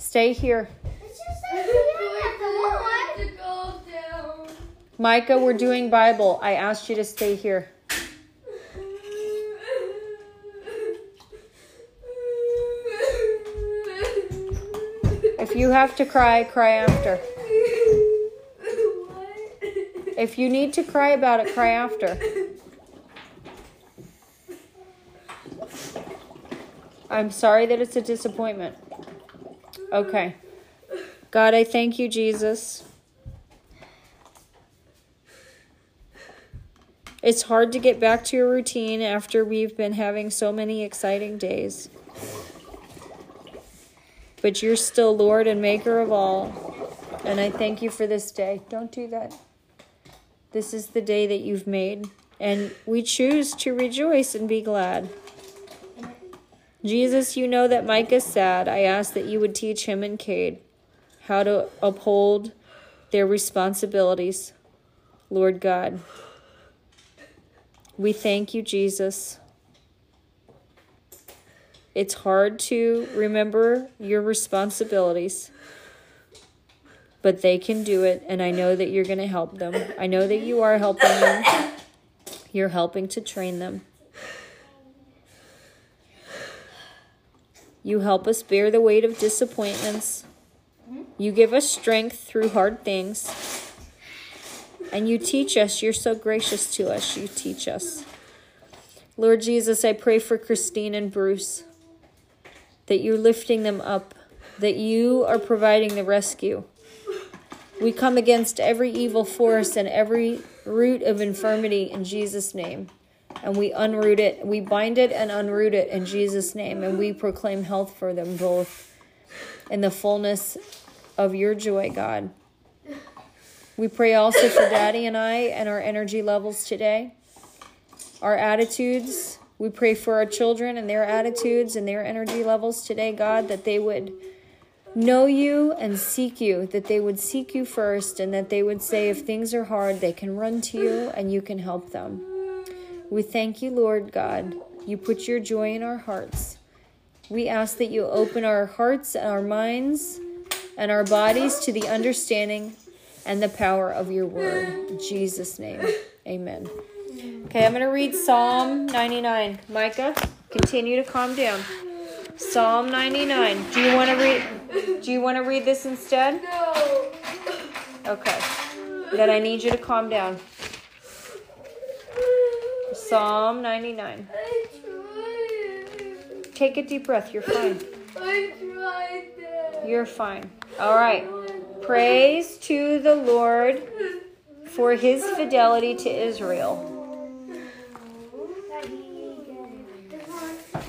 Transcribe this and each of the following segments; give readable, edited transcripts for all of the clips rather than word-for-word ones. Stay here. Micah, we're doing Bible. I asked you to stay here. If you have to cry, cry after. If you need to cry about it, cry after. I'm sorry that it's a disappointment. Okay. God, I thank you, Jesus. It's hard to get back to your routine after we've been having so many exciting days. But you're still Lord and Maker of all. And I thank you for this day. Don't do that. This is the day that you've made, and we choose to rejoice and be glad. Jesus, you know that Mike is sad. I ask that you would teach him and Cade how to uphold their responsibilities, Lord God. We thank you, Jesus. It's hard to remember your responsibilities, but they can do it, and I know that you're going to help them. I know that you are helping them. You're helping to train them. You help us bear the weight of disappointments. You give us strength through hard things. And you teach us. You're so gracious to us. You teach us. Lord Jesus, I pray for Christine and Bruce, that you're lifting them up, that you are providing the rescue. We come against every evil force and every root of infirmity in Jesus' name. And we unroot it. We bind it and unroot it in Jesus' name. And we proclaim health for them both in the fullness of your joy, God. We pray also for Daddy and I and our energy levels today. Our attitudes. We pray for our children and their attitudes and their energy levels today, God, that they would know you and seek you, that they would seek you first, and that they would say if things are hard, they can run to you and you can help them. We thank you, Lord God. You put your joy in our hearts. We ask that you open our hearts and our minds and our bodies to the understanding and the power of your word. In Jesus' name, amen. Okay, I'm going to read Psalm 99. Micah, continue to calm down. Psalm 99. Do you want to read this instead? No. Okay. Then I need you to calm down. Psalm 99. I tried. Take a deep breath. You're fine. I tried that. You're fine. All right. Praise to the Lord for his fidelity to Israel.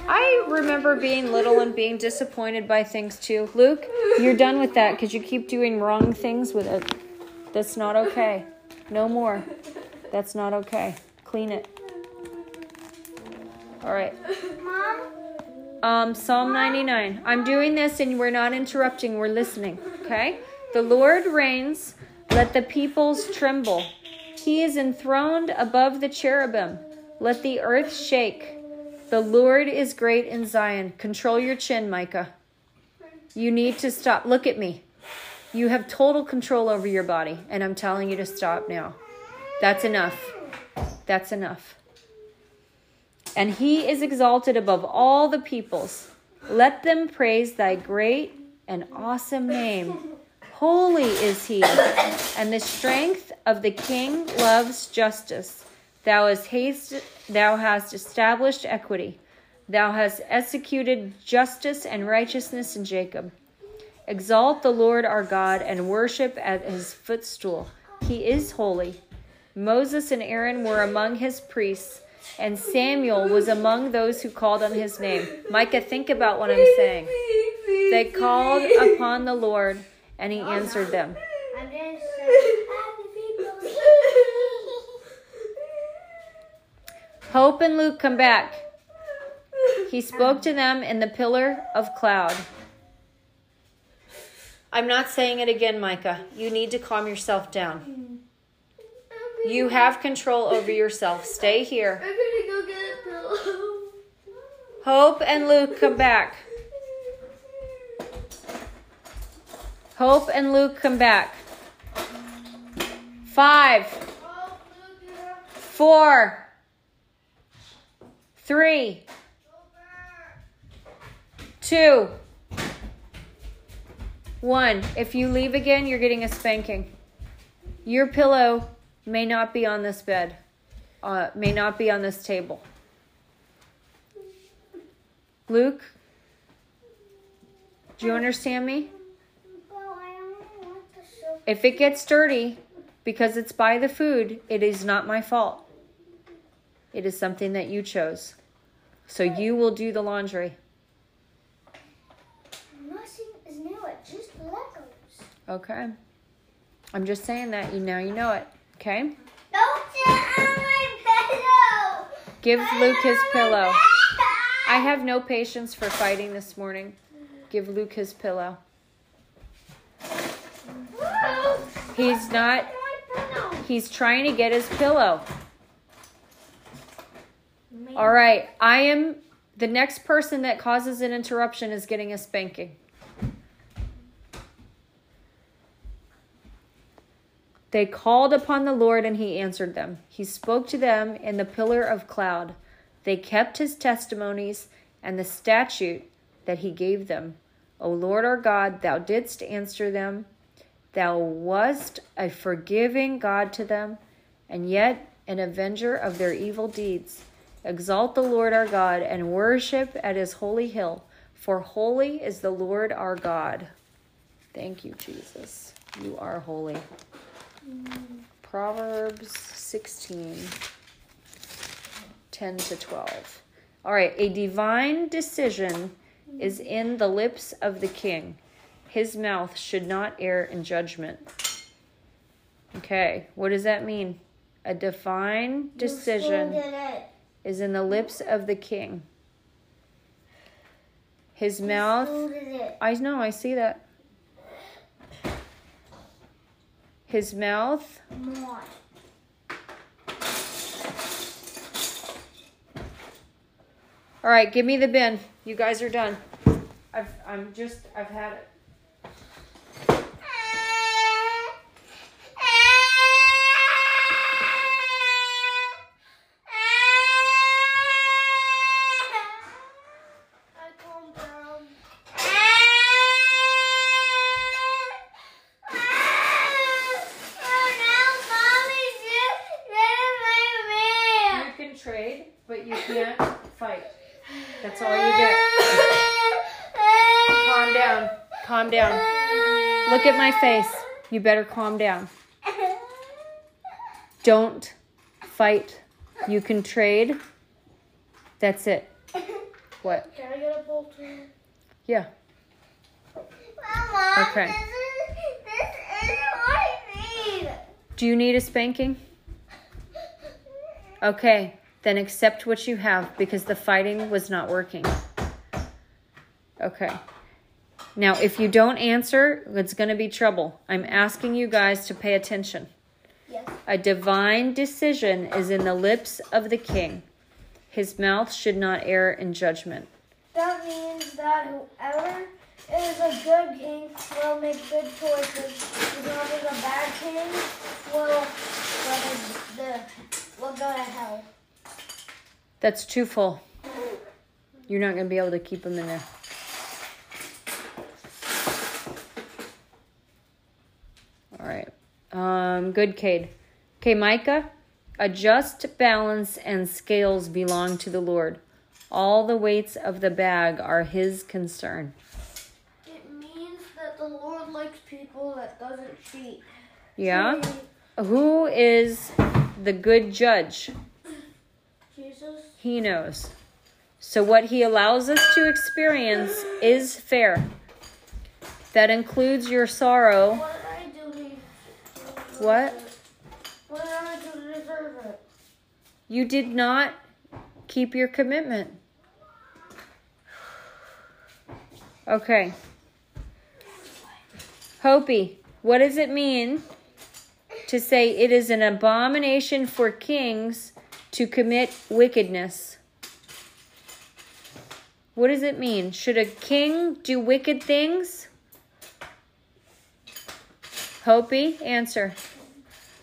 I remember being little and being disappointed by things too. Luke, you're done with that because you keep doing wrong things with it. That's not okay. No more. That's not okay. Clean it. All right. Mom? Psalm 99. I'm doing this and we're not interrupting. We're listening, okay? The Lord reigns. Let the peoples tremble. He is enthroned above the cherubim. Let the earth shake. The Lord is great in Zion. Control your chin, Micah. You need to stop. Look at me. You have total control over your body, and I'm telling you to stop now. That's enough. That's enough. And he is exalted above all the peoples. Let them praise thy great and awesome name. Holy is he, and the strength of the king loves justice. Thou hast established equity. Thou hast executed justice and righteousness in Jacob. Exalt the Lord our God and worship at his footstool. He is holy. Moses and Aaron were among his priests, and Samuel was among those who called on his name. Micah, think about what I'm saying. They called upon the Lord, and he answered them. Hope and Luke, come back. He spoke to them in the pillar of cloud. I'm not saying it again, Micah. You need to calm yourself down. You have control over yourself. Stay here. I'm going to go get a pillow. Hope and Luke, come back. Hope and Luke come back. 5, 4, 3, 2, 1. If you leave again, you're getting a spanking. Your pillow may not be on this bed, may not be on this table. Luke, do you understand me? If it gets dirty, because it's by the food, it is not my fault. It is something that you chose. So you will do the laundry. Nothing is new, it just Legos. Okay. I'm just saying that. Now you know it. Okay? Don't sit on my pillow. Give Luke his pillow. I have no patience for fighting this morning. Give Luke his pillow. He's not... He's trying to get his pillow. All right. I am... The next person that causes an interruption is getting a spanking. They called upon the Lord and he answered them. He spoke to them in the pillar of cloud. They kept his testimonies and the statute that he gave them. O Lord our God, thou didst answer them. Thou wast a forgiving God to them, and yet an avenger of their evil deeds. Exalt the Lord our God and worship at his holy hill, for holy is the Lord our God. Thank you, Jesus. You are holy. Proverbs 16, 10 to 12. All right, a divine decision is in the lips of the king. His mouth should not err in judgment. Okay, what does that mean? A divine decision is in the lips of the king. His mouth... I know, I see that. His mouth... All right, give me the bin. You guys are done. I've had it. Look at my face. You better calm down. Don't fight. You can trade. That's it. What? Can I get a bowl too? Yeah. Well, Mom, okay. This is what I need. Do you need a spanking? Okay. Then accept what you have because the fighting was not working. Okay. Now, if you don't answer, it's going to be trouble. I'm asking you guys to pay attention. Yes. A divine decision is in the lips of the king. His mouth should not err in judgment. That means that whoever is a good king will make good choices. Whoever is a bad king will go to hell. That's too full. You're not going to be able to keep him in there. All right. Good, Cade. Okay, Micah. A just balance and scales belong to the Lord. All the weights of the bag are his concern. It means that the Lord likes people that doesn't cheat. Yeah? Who is the good judge? Jesus. He knows. So what he allows us to experience is fair. That includes your sorrow... What? What did I do to deserve it? You did not keep your commitment. Okay. Hopi, what does it mean to say it is an abomination for kings to commit wickedness? What does it mean? Should a king do wicked things? Hopi, answer.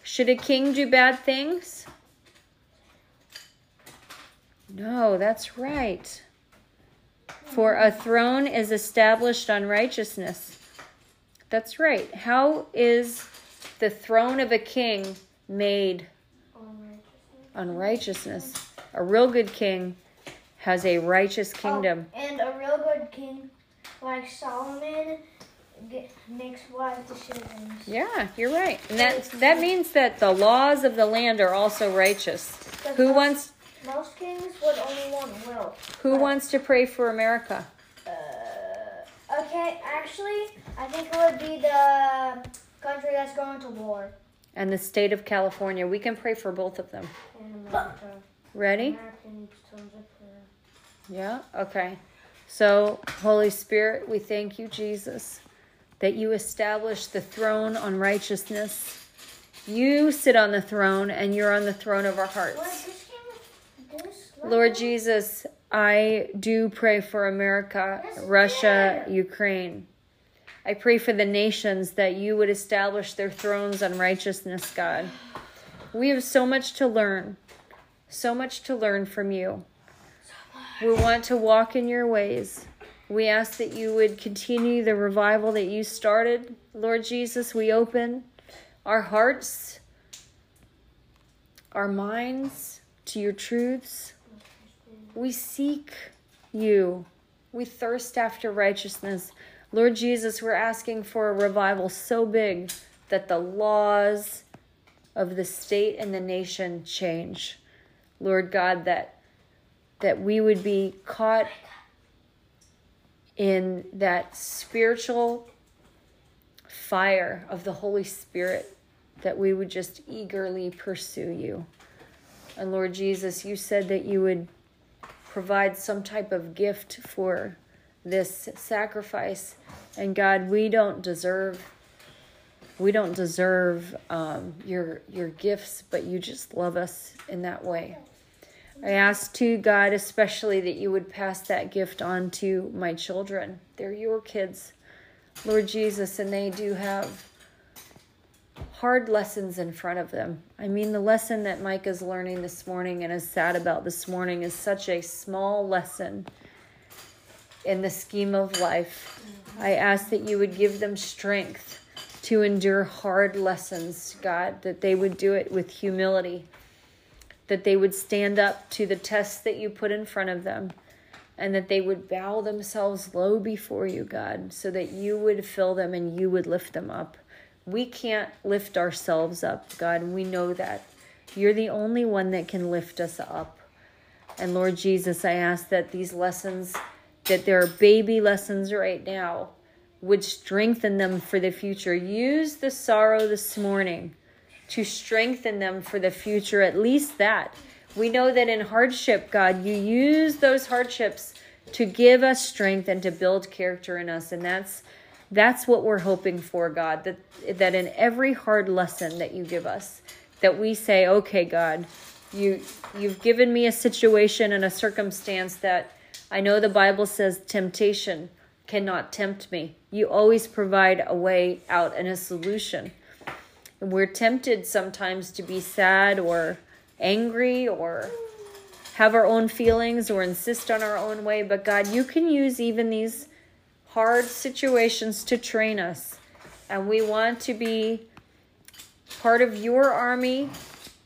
Should a king do bad things? No, that's right. For a throne is established on righteousness. That's right. How is the throne of a king made on righteousness? A real good king has a righteous kingdom. Oh, and a real good king like Solomon makes wise decisions. Yeah, you're right. And that means that the laws of the land are also righteous. Most kings would only want will. Who wants to pray for America? Okay, actually, I think it would be the country that's going to war. And the state of California. We can pray for both of them. And America. Ready? America needs tons of prayer. Yeah, okay. So, Holy Spirit, we thank you, Jesus, that you establish the throne on righteousness. You sit on the throne, and you're on the throne of our hearts. Lord Jesus, I do pray for America, Russia, Ukraine. I pray for the nations that you would establish their thrones on righteousness, God. We have so much to learn, from you. We want to walk in your ways. We ask that you would continue the revival that you started. Lord Jesus, we open our hearts, our minds to your truths. We seek you. We thirst after righteousness. Lord Jesus, we're asking for a revival so big that the laws of the state and the nation change. Lord God, that we would be caught in that spiritual fire of the Holy Spirit, that we would just eagerly pursue you. And Lord Jesus, you said that you would provide some type of gift for this sacrifice. And God, we don't deserve your gifts, but you just love us in that way. I ask too, God, especially that you would pass that gift on to my children. They're your kids, Lord Jesus, and they do have hard lessons in front of them. I mean, the lesson that Mike is learning this morning and is sad about this morning is such a small lesson in the scheme of life. I ask that you would give them strength to endure hard lessons, God, that they would do it with humility, that they would stand up to the tests that you put in front of them, and that they would bow themselves low before you, God, so that you would fill them and you would lift them up. We can't lift ourselves up, God, and we know that. You're the only one that can lift us up. And Lord Jesus, I ask that these lessons, that there are baby lessons right now, would strengthen them for the future. Use the sorrow this morning to strengthen them for the future, at least that. We know that in hardship, God, you use those hardships to give us strength and to build character in us, and that's what we're hoping for, God, that in every hard lesson that you give us, that we say, okay, God, you've given me a situation and a circumstance that I know the Bible says temptation cannot tempt me. You always provide a way out and a solution. And we're tempted sometimes to be sad or angry or have our own feelings or insist on our own way. But God, you can use even these hard situations to train us, and we want to be part of your army.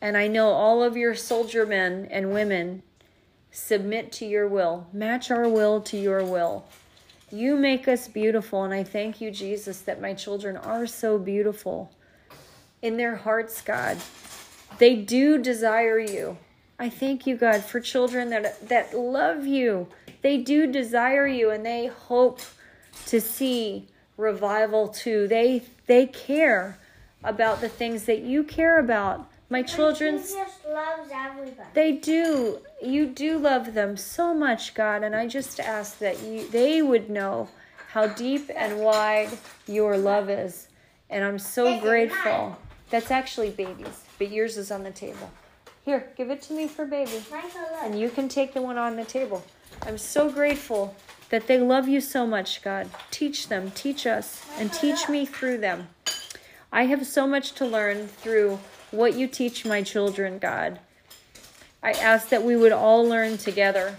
And I know all of your soldier men and women submit to your will. Match our will to your will. You make us beautiful, and I thank you, Jesus, that my children are so beautiful in their hearts, God. They do desire you. I thank you, God, for children that love you. They do desire you, and they hope to see revival too. They care about the things that you care about. My children, Jesus loves everybody. They do. You do love them so much, God, and I just ask that they would know how deep and wide your love is. And I'm so grateful. That's actually babies, but yours is on the table. Here, give it to me for baby. And you can take the one on the table. I'm so grateful that they love you so much, God. Teach them, teach us, and teach me through them. I have so much to learn through what you teach my children, God. I ask that we would all learn together.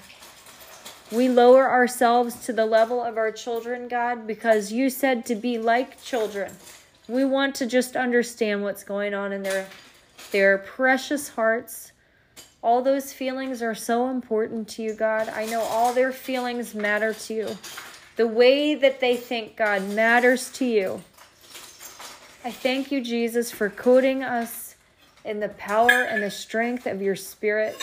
We lower ourselves to the level of our children, God, because you said to be like children. We want to just understand what's going on in their precious hearts. All those feelings are so important to you, God. I know all their feelings matter to you. The way that they think, God, matters to you. I thank you, Jesus, for coating us in the power and the strength of your Spirit.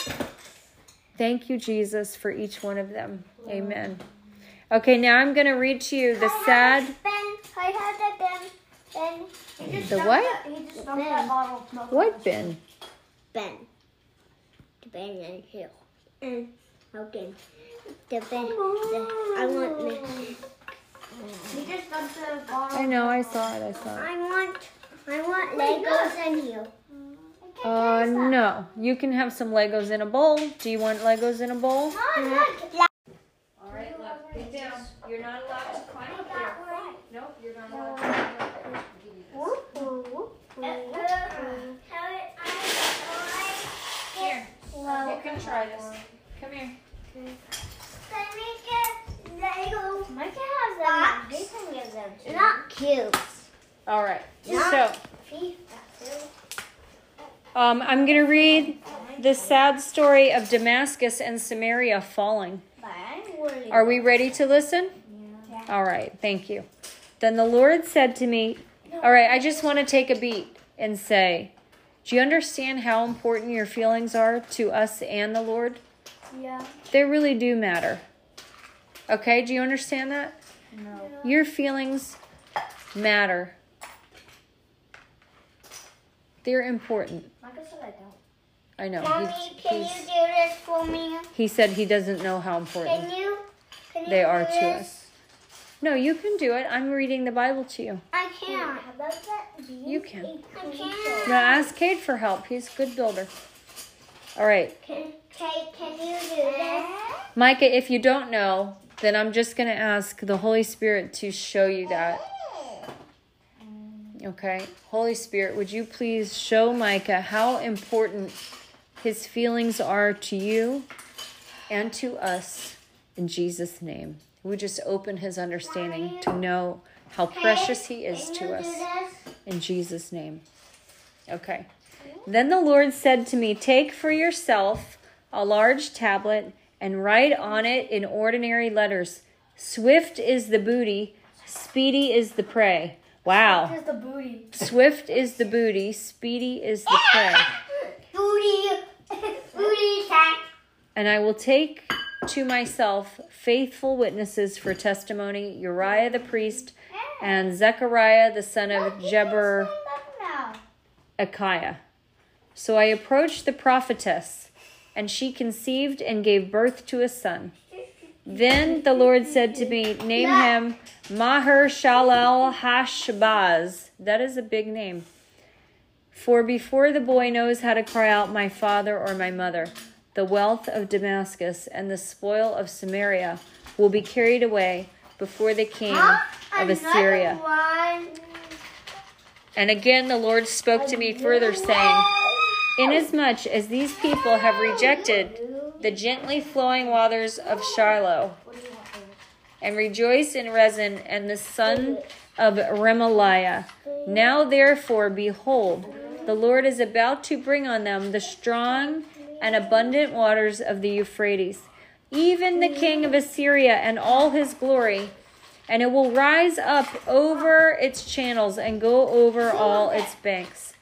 Thank you, Jesus, for each one of them. Amen. Okay, now I'm going to read to you the sad... Ben. The what? He just dumped that bottle of milk. What Ben? Ben. The Ben and Hill. And okay. The Ben. I want milk. He just dumped the bottle. I know. I saw it. I want Legos and Hill. No. You can have some Legos in a bowl. Do you want Legos in a bowl? Mm-hmm. All right, look. Get down. You're not allowed to climb up there. Nope, you're not allowed to climb up there. Here, you can try this. Come here. Can we get Legos? Mike has them. They can give them. They're not cute. All right. So. I'm going to read the sad story of Damascus and Samaria falling. Are we ready to listen? Yeah. All right, thank you. Then the Lord said to me, all right, I just want to take a beat and say, do you understand how important your feelings are to us and the Lord? Yeah. They really do matter. Okay, do you understand that? No. Your feelings matter. They're important. I know. Mommy, can you do this for me? He said he doesn't know how important they are to us. No, you can do it. I'm reading the Bible to you. I can't. You can. I can't. Now ask Cade for help. He's a good builder. All right. Can you do this? Micah, if you don't know, then I'm just going to ask the Holy Spirit to show you that. Okay, Holy Spirit, would you please show Micah how important his feelings are to you and to us in Jesus' name. We just open his understanding to know how precious he is to us in Jesus' name. Okay, then the Lord said to me, take for yourself a large tablet and write on it in ordinary letters. Swift is the booty, speedy is the prey. Wow. Swift is the booty. Swift is the booty. Speedy is the prey. Booty. Booty attack. And I will take to myself faithful witnesses for testimony, Uriah the priest and Zechariah the son of Jeberechiah. So I approached the prophetess, and she conceived and gave birth to a son. Then the Lord said to me, name him Maher Shalal Hashbaz. That is a big name. For before the boy knows how to cry out, my father or my mother, the wealth of Damascus and the spoil of Samaria will be carried away before the king of Assyria. And again the Lord spoke to me further, saying, inasmuch as these people have rejected the gently flowing waters of Shiloh, and rejoice in Rezin and the son of Remaliah. Now therefore, behold, the Lord is about to bring on them the strong and abundant waters of the Euphrates, even the king of Assyria and all his glory, and it will rise up over its channels and go over all its banks.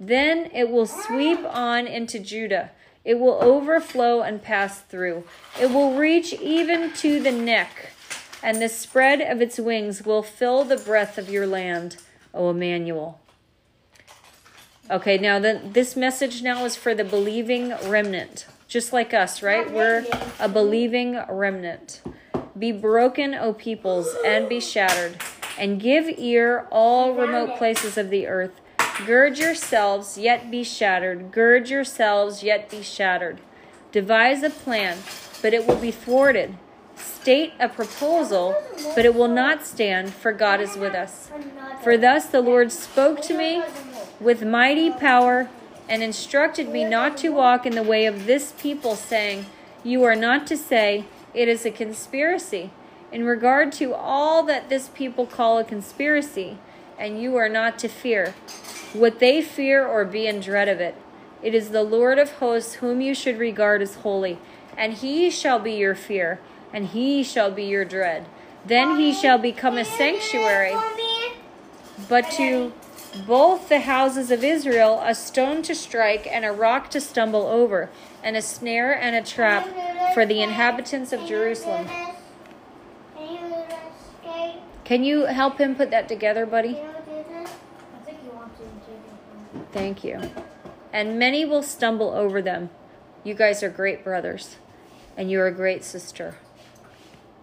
Then it will sweep on into Judah. It will overflow and pass through. It will reach even to the neck, and the spread of its wings will fill the breadth of your land, O Emmanuel. Okay, now this message now is for the believing remnant, just like us, right? We're a believing remnant. Be broken, O peoples, and be shattered, and give ear, all remote places of the earth. Gird yourselves, yet be shattered. Gird yourselves, yet be shattered. Devise a plan, but it will be thwarted. state a proposal, but it will not stand, for God is with us. For thus the Lord spoke to me with mighty power and instructed me not to walk in the way of this people, saying, you are not to say, it is a conspiracy, in regard to all that this people call a conspiracy, and you are not to fear what they fear or be in dread of it. It is the Lord of hosts whom you should regard as holy, and he shall be your fear, and he shall be your dread. Then he shall become a sanctuary, but to both the houses of Israel, a stone to strike and a rock to stumble over, and a snare and a trap for the inhabitants of Jerusalem. Can you help him put that together, buddy? Thank you. And many will stumble over them. You guys are great brothers, and you are a great sister.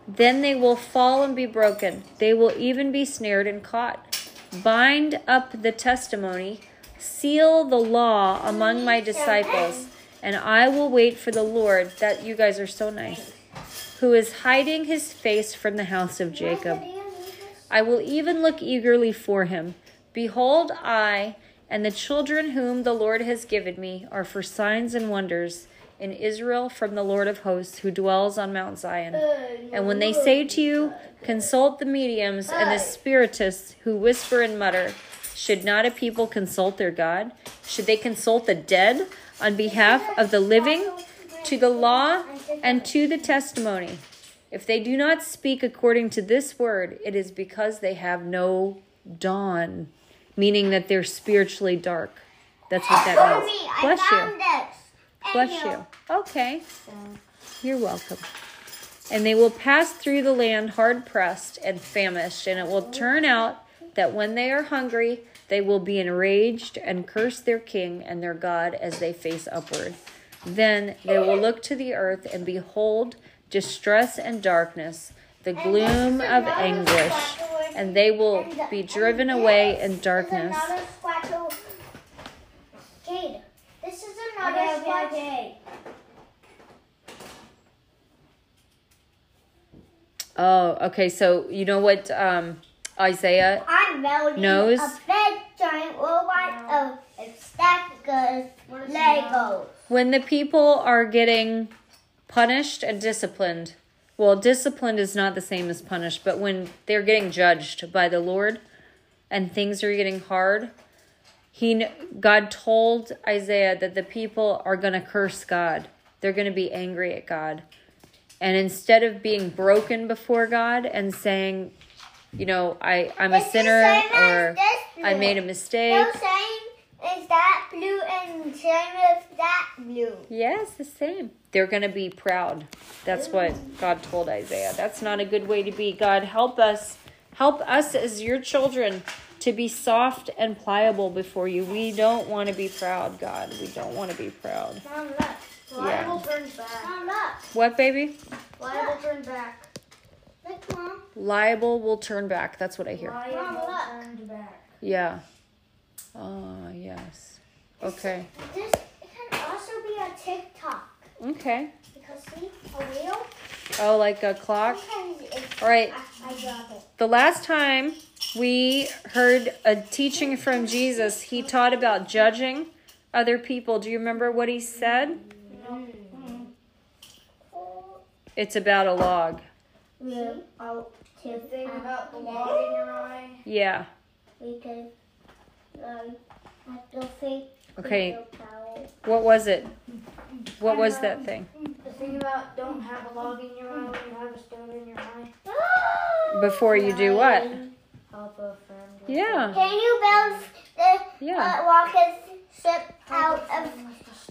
Then they will fall and be broken. They will even be snared and caught. Bind up the testimony, seal the law among my disciples, and I will wait for the Lord, that you guys are so nice, who is hiding his face from the house of Jacob. I will even look eagerly for him. Behold, I and the children whom the Lord has given me are for signs and wonders in Israel from the Lord of hosts who dwells on Mount Zion. And when they say to you, consult the mediums and the spiritists who whisper and mutter, should not a people consult their God? Should they consult the dead on behalf of the living, to the law and to the testimony? If they do not speak according to this word, it is because they have no dawn, meaning that they're spiritually dark. That's what that means. Bless you. Bless you. Okay. You're welcome. And they will pass through the land hard-pressed and famished, and it will turn out that when they are hungry, they will be enraged and curse their king and their God as they face upward. Then they will look to the earth and behold distress and darkness, the gloom of anguish, and they will be driven away in darkness. This is another day. Oh, okay. So you know what Isaiah knows? A big giant robot of stacked Legos. When the people are getting punished and disciplined, well, disciplined is not the same as punished, but when they're getting judged by the Lord and things are getting hard, God told Isaiah that the people are going to curse God. They're going to be angry at God. And instead of being broken before God and saying, you know, I'm a sinner or I made a mistake. No, same as that blue and same as that blue. Yes, the same. They're going to be proud. That's what God told Isaiah. That's not a good way to be. God, help us. Help us as your children to be soft and pliable before you. We don't want to be proud, God. We don't want to be proud. Mom, look. Liable turns back. Mom, look. What, baby? Liable turn back. Look, Mom. Liable will turn back. That's what I hear. Liable turned back. Yeah. Oh, yes. Okay. This can also be a TikTok. Okay. Because see, a wheel. Oh, like a clock? All right. I got it. The last time we heard a teaching from Jesus, he taught about judging other people. Do you remember what he said? It's about a log. Yeah. Think about the log in your eye. Yeah. Okay. What was it? What was that thing? The thing about don't have a log in your eye when you have a stone in your eye. Before you do what? Yeah. Can you build the rocket ship out of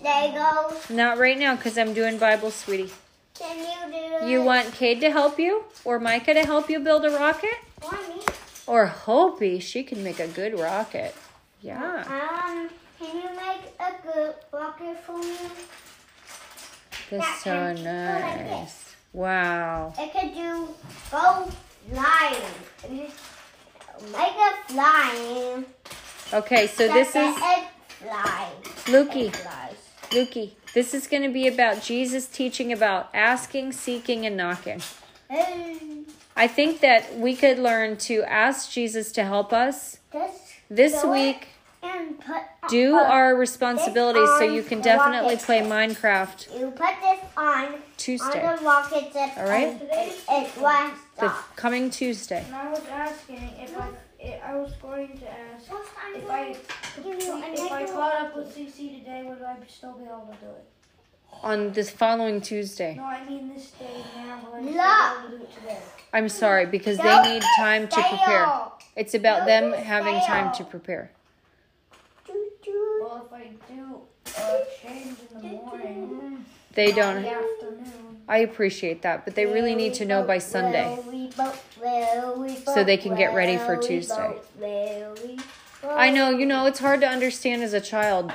Legos? Not right now, because I'm doing Bible, sweetie. Can you do it? You want Cade to help you? Or Micah to help you build a rocket? Or me. Or Hopi. She can make a good rocket. Yeah. Can you make a good rocket for me? That's so nice. Wow. It could do both lines. Like a flying. Okay, so this is Lukey, this is going to be about Jesus teaching about asking, seeking, and knocking. I think that we could learn to ask Jesus to help us this week. And do our responsibilities, so you can definitely play Minecraft. You put this on Tuesday. On the rocket that all right? It was the coming Tuesday. And I was asking if I caught up with CC today, would I still be able to do it? On this following Tuesday. No, I mean this day now. I'm sorry, because they need time to prepare. It's about them having time to prepare. Well, if I do change in the morning, they don't. In the afternoon. I appreciate that, but they really need to know by Sunday, so they can get ready for Tuesday. I know, it's hard to understand as a child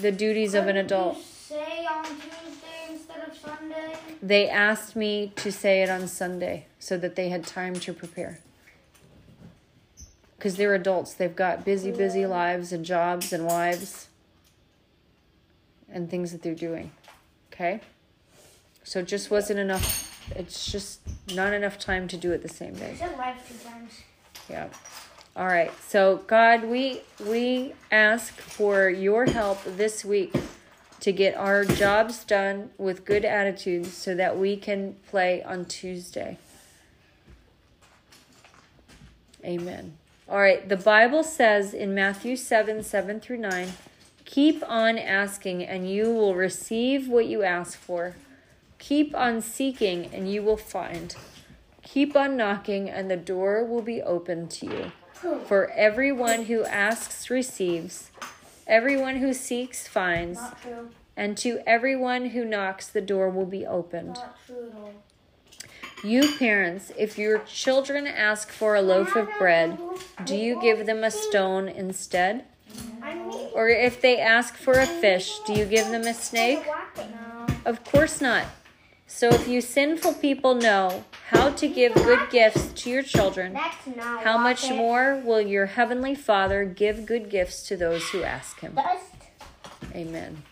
the duties of an adult. Say on Tuesday instead of Sunday. They asked me to say it on Sunday so that they had time to prepare. Because they're adults. They've got busy lives and jobs and wives and things that they're doing. Okay? So it just wasn't enough. It's just not enough time to do it the same day. It's a life sometimes. Yeah. All right. So, God, we ask for your help this week to get our jobs done with good attitudes so that we can play on Tuesday. Amen. All right, the Bible says in Matthew 7:7 through 9, keep on asking and you will receive what you ask for. Keep on seeking and you will find. Keep on knocking and the door will be opened to you. For everyone who asks receives, everyone who seeks finds, and to everyone who knocks the door will be opened. Not true at all. You parents, if your children ask for a loaf of bread, do you give them a stone instead? No. Or if they ask for a fish, do you give them a snake? No. Of course not. So if you sinful people know how to give good gifts to your children, how much more will your heavenly Father give good gifts to those who ask him? Amen.